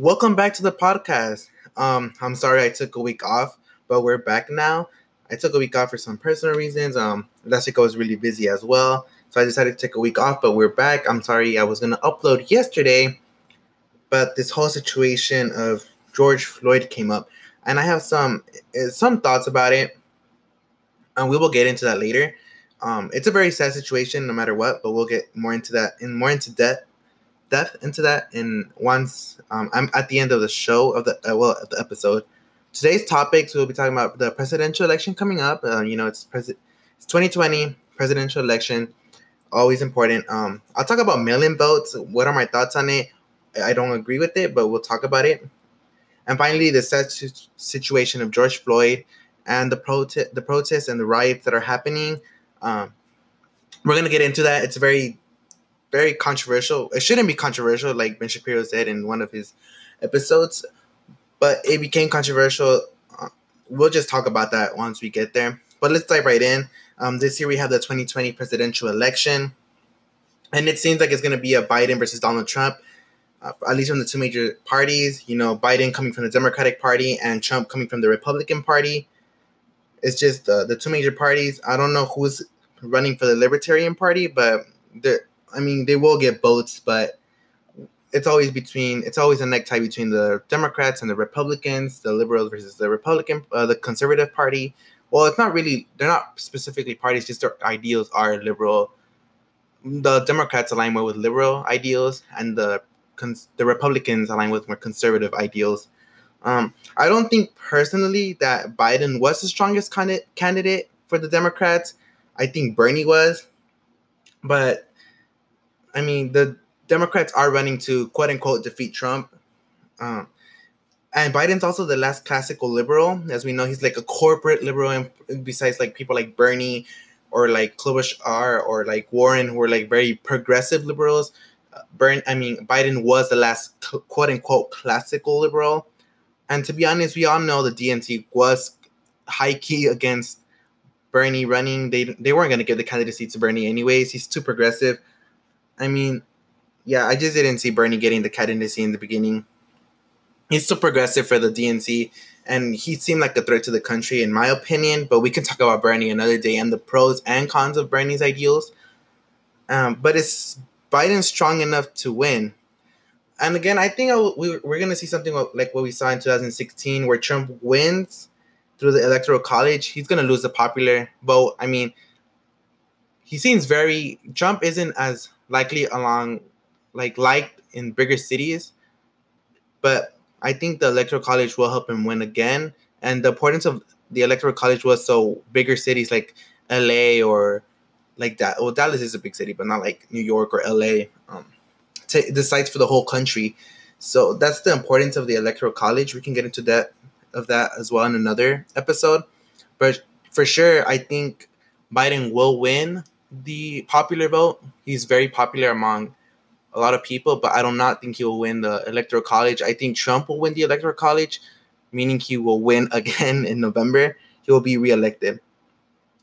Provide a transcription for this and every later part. Welcome back to the podcast. I'm sorry I took a week off, but we're back now. I took a week off for some personal reasons. Leslie was really busy as well, so I decided to take a week off, but we're back. I'm sorry I was going to upload yesterday, but this whole situation of George Floyd came up, and I have some thoughts about it, and we will get into that later. It's a very sad situation no matter what, but we'll get more into that and more into depth into that in once I'm at the end of the show of the episode. Today's topics, we'll be talking about the presidential election coming up. It's 2020 presidential election, always important. I'll talk about mail-in votes. What are my thoughts on it? I don't agree with it, but we'll talk about it. And finally, the sad situation of George Floyd and the protests and the riots that are happening. We're going to get into that. It's very, very controversial. It shouldn't be controversial, like Ben Shapiro said in one of his episodes, but it became controversial. We'll just talk about that once we get there. But let's dive right in. This year we have the 2020 presidential election, and it seems like it's going to be a Biden versus Donald Trump, at least from the two major parties. You know, Biden coming from the Democratic Party and Trump coming from the Republican Party. It's just the two major parties. I don't know who's running for the Libertarian Party, but they will get votes, but it's always a necktie between the Democrats and the Republicans, the liberals versus the Conservative Party. Well, they're not specifically parties, just their ideals are liberal. The Democrats align more with liberal ideals, and the Republicans align with more conservative ideals. I don't think personally that Biden was the strongest candidate for the Democrats. I think Bernie was, but the Democrats are running to quote unquote defeat Trump. And Biden's also the last classical liberal. As we know, he's like a corporate liberal, and besides like people like Bernie or like Klobuchar or like Warren, who are like very progressive liberals, Biden was the last quote unquote classical liberal. And to be honest, we all know the DNC was high key against Bernie running. They weren't going to give the candidacy to Bernie anyways. He's too progressive. I just didn't see Bernie getting the candidacy in the beginning. He's too progressive for the DNC, and he seemed like a threat to the country, in my opinion. But we can talk about Bernie another day and the pros and cons of Bernie's ideals. But is Biden strong enough to win? And again, I think we're going to see something like what we saw in 2016, where Trump wins through the Electoral College. He's going to lose the popular vote. He seems Trump isn't as likely liked in bigger cities. But I think the Electoral College will help him win again. And the importance of the Electoral College was so bigger cities like L.A. or like that. Well, Dallas is a big city, but not like New York or L.A., decides for the whole country. So that's the importance of the Electoral College. We can get into that as well in another episode. But for sure, I think Biden will win the popular vote. He's very popular among a lot of people, but I do not think he will win the Electoral College. I think Trump will win the Electoral College, meaning he will win again in November. He will be reelected.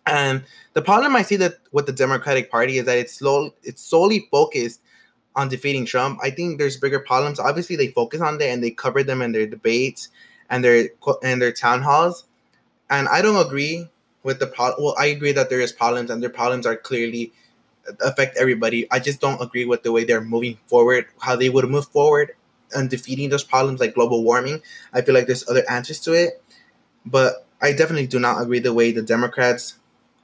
And the problem I see that with the Democratic Party is that it's solely focused on defeating Trump. I think there's bigger problems. Obviously, they focus on that and they cover them in their debates and their town halls. And I don't agree with I agree that there is problems, and their problems are clearly affect everybody. I just don't agree with the way they're moving forward, how they would move forward and defeating those problems like global warming. I feel like there's other answers to it, but I definitely do not agree the way the Democrats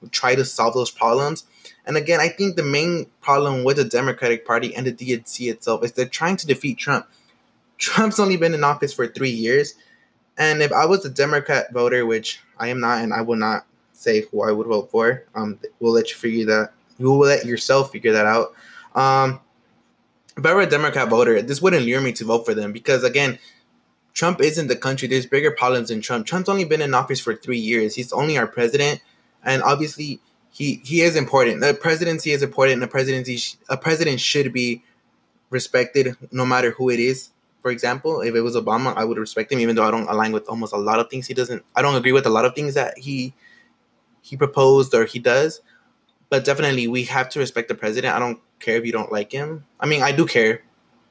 try to solve those problems. And again, I think the main problem with the Democratic Party and the DNC itself is they're trying to defeat Trump. Trump's only been in office for 3 years. And if I was a Democrat voter, which I am not, and I will not say who I would vote for, we'll let you figure that. You will let yourself figure that out. If I were a Democrat voter, this wouldn't lure me to vote for them because, again, Trump isn't the country. There's bigger problems than Trump. Trump's only been in office for 3 years. He's only our president. And obviously, he is important. The presidency is important. A president should be respected no matter who it is. For example, if it was Obama, I would respect him, even though I don't align with almost a lot of things I don't agree with a lot of things that he proposed or he does. But definitely, we have to respect the president. I don't care if you don't like him. I do care,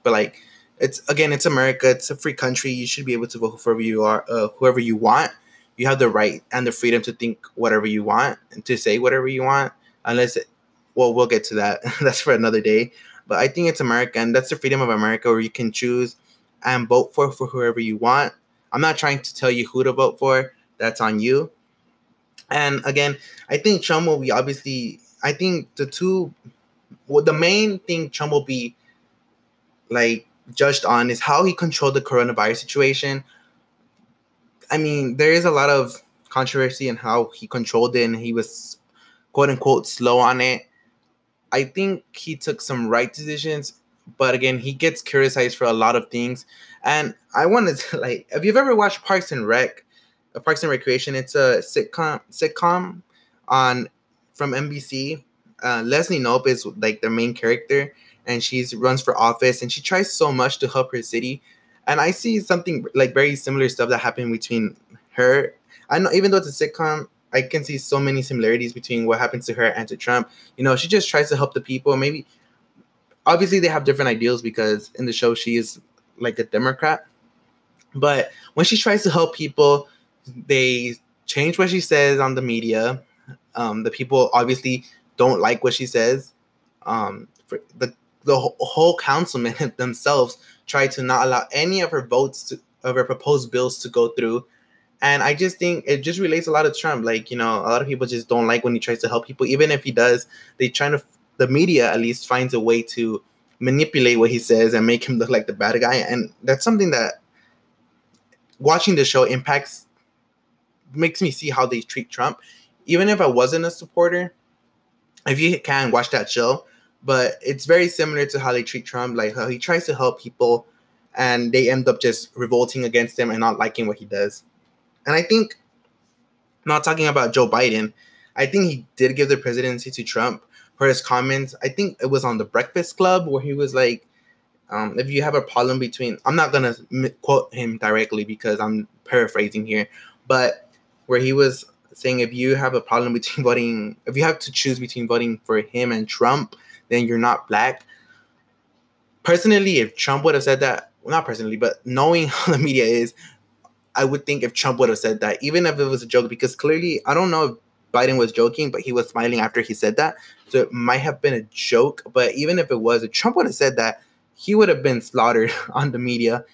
but like It's America. It's a free country. You should be able to vote for whoever you are, whoever you want. You have the right and the freedom to think whatever you want and to say whatever you want. We'll get to that. That's for another day. But I think it's America, and that's the freedom of America, where you can choose and vote for whoever you want. I'm not trying to tell you who to vote for. That's on you. And again, I think Trump will be the main thing Trump will be judged on is how he controlled the coronavirus situation. I mean, there is a lot of controversy in how he controlled it, and he was quote unquote slow on it. I think he took some right decisions, but again, he gets criticized for a lot of things. And I wanted to if you've ever watched Parks and Recreation, it's a sitcom from NBC. Leslie Knope is the main character, and she runs for office, and she tries so much to help her city. And I see something very similar stuff that happened between her. I know, even though it's a sitcom, I can see so many similarities between what happens to her and to Trump. You know, she just tries to help the people. Maybe, obviously, they have different ideals because in the show she is a Democrat. But when she tries to help people, they change what she says on the media. The people obviously don't like what she says. The whole councilmen themselves try to not allow any of her of her proposed bills to go through. And I just think it just relates a lot to Trump. A lot of people just don't like when he tries to help people. Even if he does, the media at least finds a way to manipulate what he says and make him look like the bad guy. And that's something that watching the show makes me see how they treat Trump. Even if I wasn't a supporter, if you can, watch that show. But it's very similar to how they treat Trump, how he tries to help people and they end up just revolting against him and not liking what he does. And I think, not talking about Joe Biden, I think he did give the presidency to Trump for his comments. I think it was on the Breakfast Club where he was if you have a problem between, I'm not going to quote him directly because I'm paraphrasing here, but where he was saying if you have a problem between voting, if you have to choose between voting for him and Trump, then you're not black. Personally, if Trump would have said that, well, not personally, but knowing how the media is, I would think if Trump would have said that, even if it was a joke, because clearly, I don't know if Biden was joking, but he was smiling after he said that. So it might have been a joke, but even if it was, if Trump would have said that, he would have been slaughtered on the media.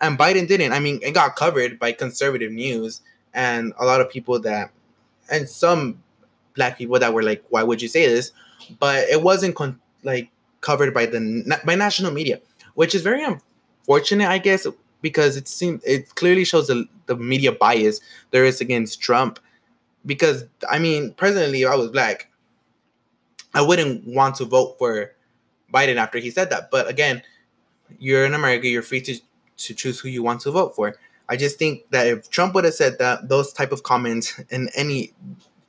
And Biden didn't. I mean, it got covered by conservative news and a lot of people and some black people that were like, why would you say this? But it wasn't covered by by national media, which is very unfortunate, I guess, because it clearly shows the media bias there is against Trump. Because I mean, personally, if I was black, I wouldn't want to vote for Biden after he said that. But again, you're in America; you're free to choose who you want to vote for. I just think that if Trump would have said that, those type of comments in any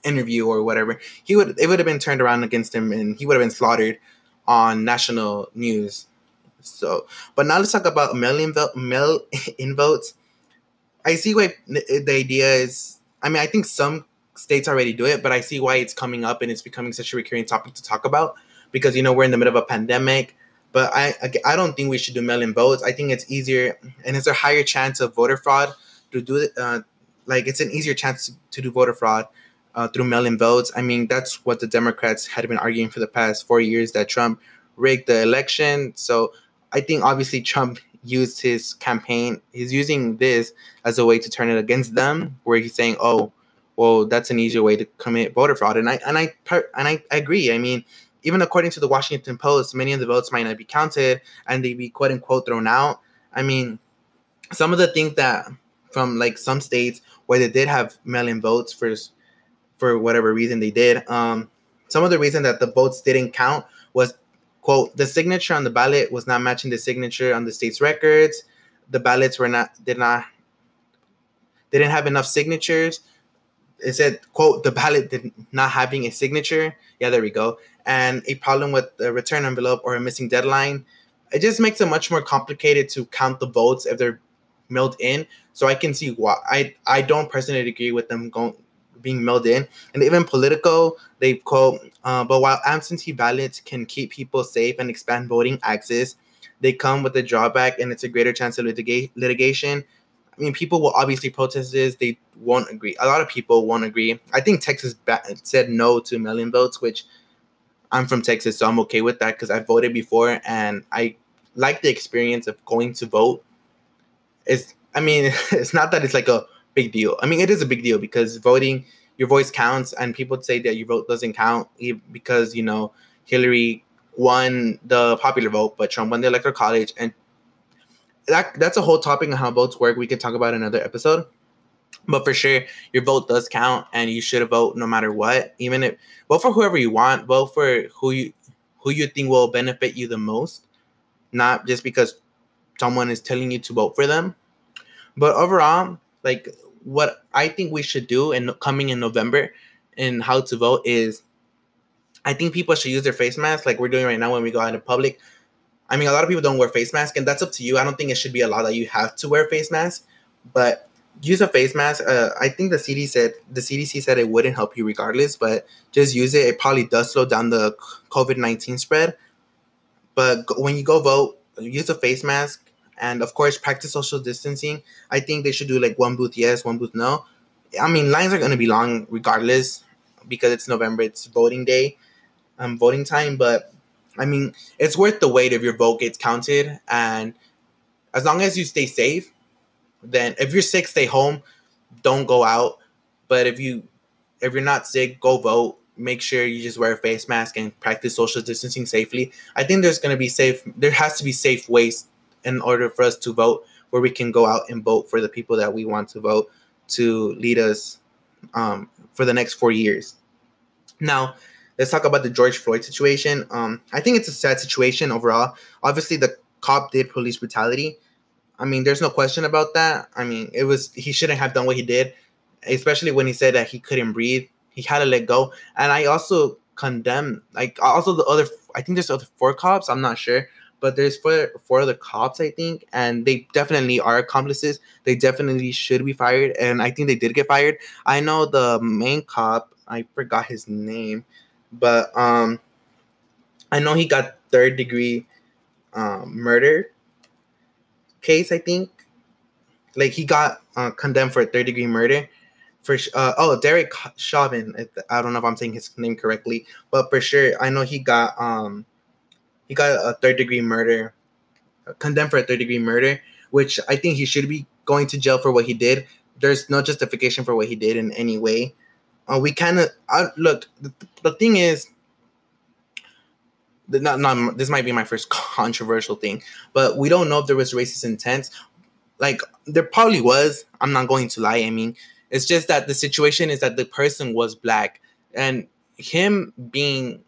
interview or whatever, it would have been turned around against him, and he would have been slaughtered on national news. So, but now let's talk about mail-in votes. I see why the idea is, I mean, I think some states already do it, but I see why it's coming up and it's becoming such a recurring topic to talk about because, we're in the middle of a pandemic. But I don't think we should do mail-in votes. I think it's easier and it's a higher chance of voter fraud to do it. It's an easier chance to do voter fraud through mail-in votes. I mean, that's what the Democrats had been arguing for the past 4 years, that Trump rigged the election. So I think obviously Trump used his campaign. He's using this as a way to turn it against them, where he's saying, "Oh, well, that's an easier way to commit voter fraud." And I agree. I mean, even according to the Washington Post, many of the votes might not be counted and they'd be quote unquote thrown out. I mean, some of the things that from some states where they did have mail-in votes for whatever reason they did. Some of the reason that the votes didn't count was, quote, the signature on the ballot was not matching the signature on the state's records. The ballots didn't have enough signatures. It said, quote, the ballot did not having a signature. Yeah, there we go. And a problem with the return envelope or a missing deadline. It just makes it much more complicated to count the votes if they're mailed in. So I can see why I don't personally agree with them being mailed in. And even Politico, they quote, but while absentee ballots can keep people safe and expand voting access, they come with a drawback, and it's a greater chance of litigation. I mean, people will obviously protest this. They won't agree. A lot of people won't agree. I think Texas said no to mail-in votes, which I'm from Texas, so I'm okay with that because I voted before, and I like the experience of going to vote. It's not that it's like a big deal. I mean, it is a big deal because voting, your voice counts, and people say that your vote doesn't count because, you know, Hillary won the popular vote, but Trump won the Electoral College, and that's a whole topic on how votes work. We can talk about another episode, but for sure, your vote does count, and you should vote no matter what. Even if vote for whoever you want, vote for who you think will benefit you the most, not just because someone is telling you to vote for them. But overall, like what I think we should do and coming in November and how to vote is, I think people should use their face masks like we're doing right now when we go out in public. I mean, a lot of people don't wear face masks, and that's up to you. I don't think it should be a law that you have to wear face masks, but use a face mask. I think the CDC said it wouldn't help you regardless, but just use it. It probably does slow down the COVID-19 spread. But when you go vote, use a face mask. And, of course, practice social distancing. I think they should do, like, one booth yes, one booth no. I mean, lines are going to be long regardless because it's November. It's voting day, voting time. But, I mean, it's worth the wait if your vote gets counted. And as long as you stay safe, then if you're sick, stay home. Don't go out. But if you're not sick, go vote. Make sure you just wear a face mask and practice social distancing safely. I think there has to be safe ways in order for us to vote, where we can go out and vote for the people that we want to vote to lead us for the next 4 years. Now, let's talk about the George Floyd situation. I think it's a sad situation overall. Obviously, the cop did police brutality. I mean, there's no question about that. I mean, he shouldn't have done what he did, especially when he said that he couldn't breathe. He had to let go. And I also condemn, like, also I think there's other four cops. I'm not sure. But there's four other cops, I think, and they definitely are accomplices. They definitely should be fired, and I think they did get fired. I know the main cop, I forgot his name, but I know he got third-degree murder case, I think. Like, he got condemned for a third-degree murder. Derek Chauvin. I don't know if I'm saying his name correctly, but for sure, I know he got... He got a third-degree murder, condemned for a third-degree murder, which I think he should be going to jail for what he did. There's no justification for what he did in any way. Look, the thing is, this might be my first controversial thing, but we don't know if there was racist intent. Like, there probably was. I'm not going to lie. I mean, it's just that the situation is that the person was black, and him being,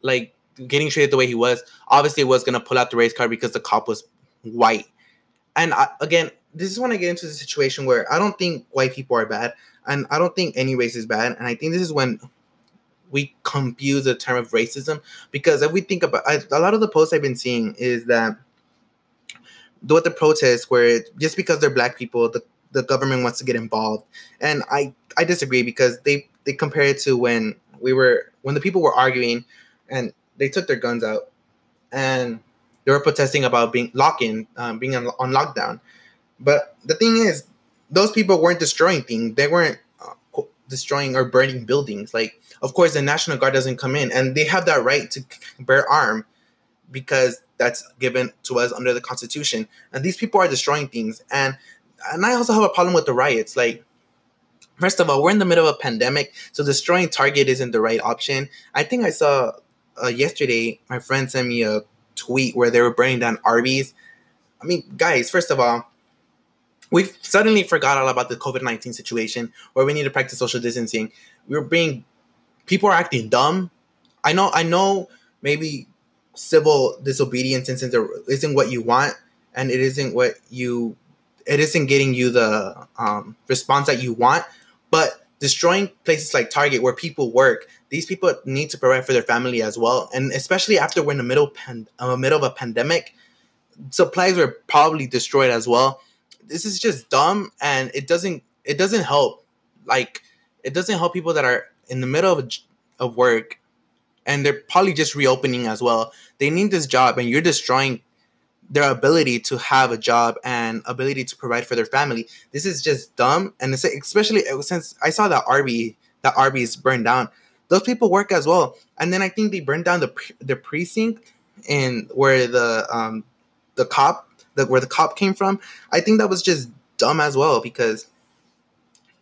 like, getting treated the way he was, obviously was going to pull out the race card because the cop was white. And again, this is when I get into the situation where I don't think white people are bad, and I don't think any race is bad. And I think this is when we confuse the term of racism, because if we think about a lot of the posts I've been seeing is that with the protests where just because they're black people, the government wants to get involved. And I disagree, because they compare it to when the people were arguing and they took their guns out, and they were protesting about being on lockdown. But the thing is, those people weren't destroying things. They weren't destroying or burning buildings. Like, of course, the National Guard doesn't come in, and they have that right to bear arms because that's given to us under the Constitution. And these people are destroying things. And I also have a problem with the riots. Like, first of all, we're in the middle of a pandemic, so destroying Target isn't the right option. I think I saw... yesterday, my friend sent me a tweet where they were burning down Arby's. I mean, guys, first of all, we suddenly forgot all about the COVID-19 situation, where we need to practice social distancing. People are acting dumb. I know maybe civil disobedience isn't what you want, and it isn't getting you the response that you want, but destroying places like Target where people work, these people need to provide for their family as well. And especially after we're in the middle of a pandemic, supplies were probably destroyed as well. This is just dumb, and it doesn't help. Like, it doesn't help people that are in the middle of work, and they're probably just reopening as well. They need this job, and you're destroying their ability to have a job and ability to provide for their family. This is just dumb. And it's, especially since I saw that Arby's burned down, those people work as well. And then I think they burned down the precinct in where the cop came from. I think that was just dumb as well, because,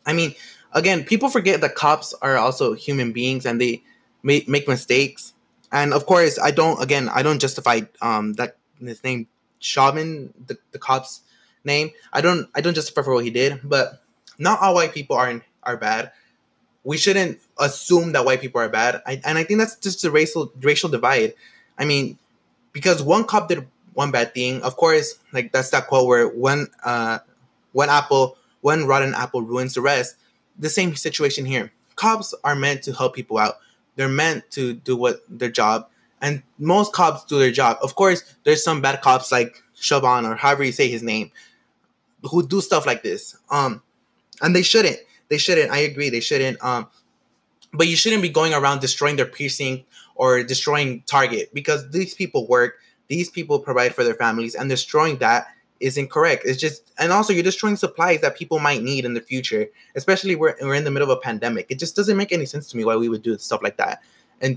I mean, again, people forget that cops are also human beings and they make mistakes. And of course, I don't justify that his name Chauvin, the cop's name. I don't justify for what he did, but not all white people are bad. We shouldn't assume that white people are bad. I think that's just the racial divide. I mean, because one cop did one bad thing, of course, like that's that quote where one rotten apple ruins the rest. The same situation here. Cops are meant to help people out. They're meant to do their job, and most cops do their job. Of course, there's some bad cops like Chauvin or however you say his name, who do stuff like this. And they shouldn't. They shouldn't. I agree. They shouldn't. But you shouldn't be going around destroying their precinct or destroying Target, because these people work. These people provide for their families, and destroying that is incorrect. It's just, and also you're destroying supplies that people might need in the future, especially where we're in the middle of a pandemic. It just doesn't make any sense to me why we would do stuff like that in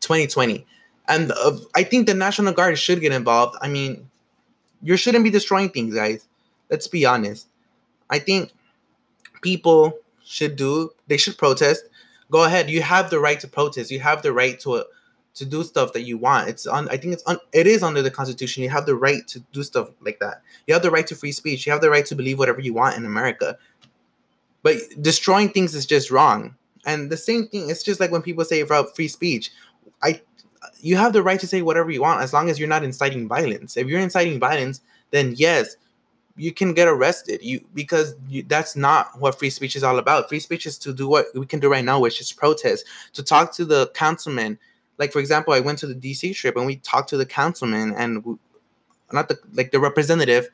2020. And I think the National Guard should get involved. I mean, you shouldn't be destroying things, guys. Let's be honest. I think people should protest. Go ahead. You have the right to protest. You have the right to do stuff that you want. It is under the Constitution. You have the right to do stuff like that. You have the right to free speech. You have the right to believe whatever you want in America. But destroying things is just wrong. And the same thing, it's just like when people say about free speech. You have the right to say whatever you want as long as you're not inciting violence. If you're inciting violence, then yes, you can get arrested. That's not what free speech is all about. Free speech is to do what we can do right now, which is protest, to talk to the councilman. Like, for example, I went to the DC trip and we talked to the councilman the representative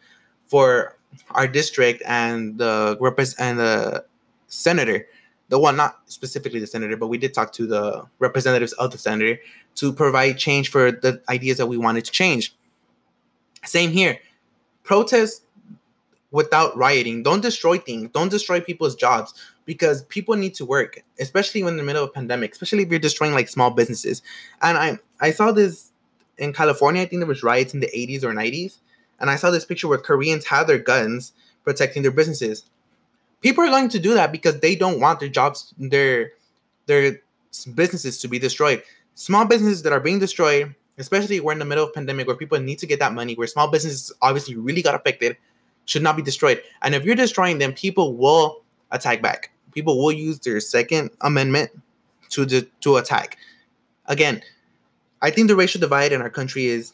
for our district and the senator. Not specifically the senator, but we did talk to the representatives of the senator to provide change for the ideas that we wanted to change. Same here. Protest without rioting. Don't destroy things. Don't destroy people's jobs, because people need to work, especially when in the middle of a pandemic, especially if you're destroying like small businesses. And I saw this in California. I think there was riots in the 80s or 90s. And I saw this picture where Koreans had their guns protecting their businesses. People are going to do that because they don't want their jobs, their businesses to be destroyed. Small businesses that are being destroyed, especially we're in the middle of a pandemic where people need to get that money, where small businesses obviously really got affected, should not be destroyed. And if you're destroying them, people will attack back. People will use their Second Amendment to attack. Again, I think the racial divide in our country it's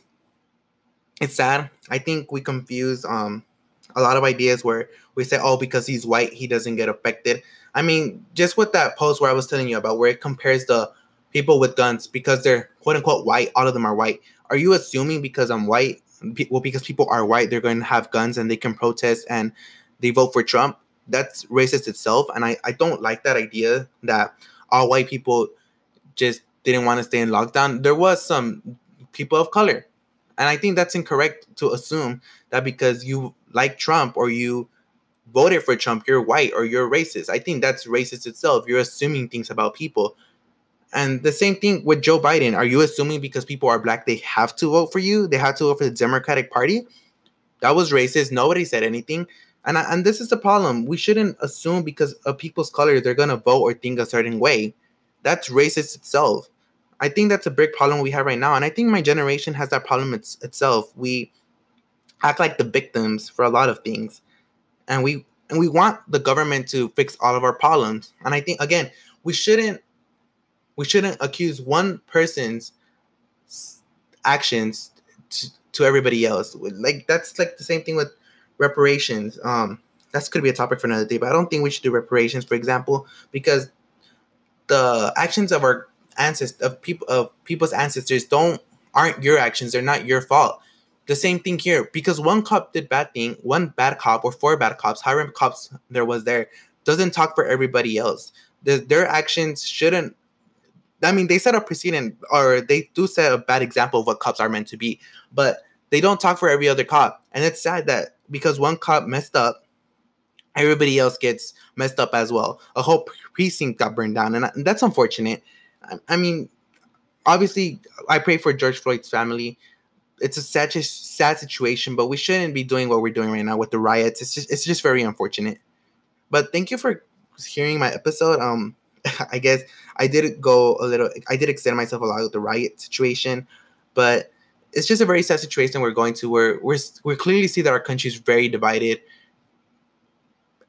sad. I think we confuse a lot of ideas where we say, oh, because he's white, he doesn't get affected. I mean, just with that post where I was telling you about, where it compares the people with guns because they're quote unquote white, all of them are white. Are you assuming because I'm white, because people are white, they're going to have guns and they can protest and they vote for Trump? That's racist itself, and I don't like that idea that all white people just didn't want to stay in lockdown. There was some people of color, and I think that's incorrect to assume that because you like Trump or you voted for Trump, you're white or you're racist. I think that's racist itself. You're assuming things about people. And the same thing with Joe Biden. Are you assuming because people are black, they have to vote for you? They have to vote for the Democratic Party? That was racist. Nobody said anything. And this is the problem. We shouldn't assume because of people's color they're going to vote or think a certain way. That's racist itself. I think that's a big problem we have right now. And I think my generation has that problem itself. We act like the victims for a lot of things. And we want the government to fix all of our problems. And I think, again, we shouldn't accuse one person's actions to everybody else. Like, that's like the same thing with reparations. That's could be a topic for another day, but I don't think we should do reparations, for example, because the actions of our ancestors, of people's ancestors, aren't your actions. They're not your fault. The same thing here, because one cop did bad thing, one bad cop or four bad cops, however many cops there was there, doesn't talk for everybody else. Their actions shouldn't. I mean, they set a precedent, or they do set a bad example of what cops are meant to be, but They don't talk for every other cop. And it's sad that because one cop messed up, everybody else gets messed up as well. A whole precinct got burned down, and that's unfortunate. I mean, obviously, I pray for George Floyd's family. It's a sad situation, but we shouldn't be doing what we're doing right now with the riots. It's just very unfortunate. But thank you for hearing my episode. I guess I did extend myself a lot with the riot situation, but it's just a very sad situation we're going to where we clearly see that our country is very divided.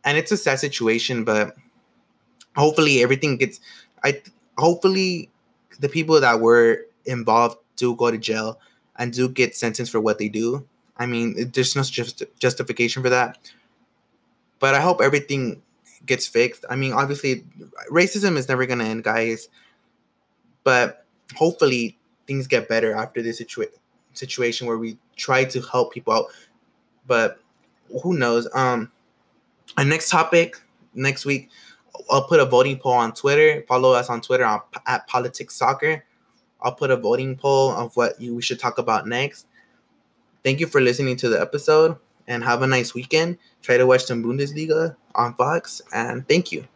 And it's a sad situation, but hopefully everything gets, hopefully the people that were involved do go to jail and do get sentenced for what they do. I mean, there's no justification for that. But I hope everything gets fixed. I mean, obviously, racism is never going to end, guys. But hopefully things get better after this situation where we try to help people out. But who knows? Our next topic, next week, I'll put a voting poll on Twitter. Follow us on Twitter at Politics Soccer. I'll put a voting poll of what we should talk about next. Thank you for listening to the episode, and have a nice weekend. Try to watch some Bundesliga on Fox, and thank you.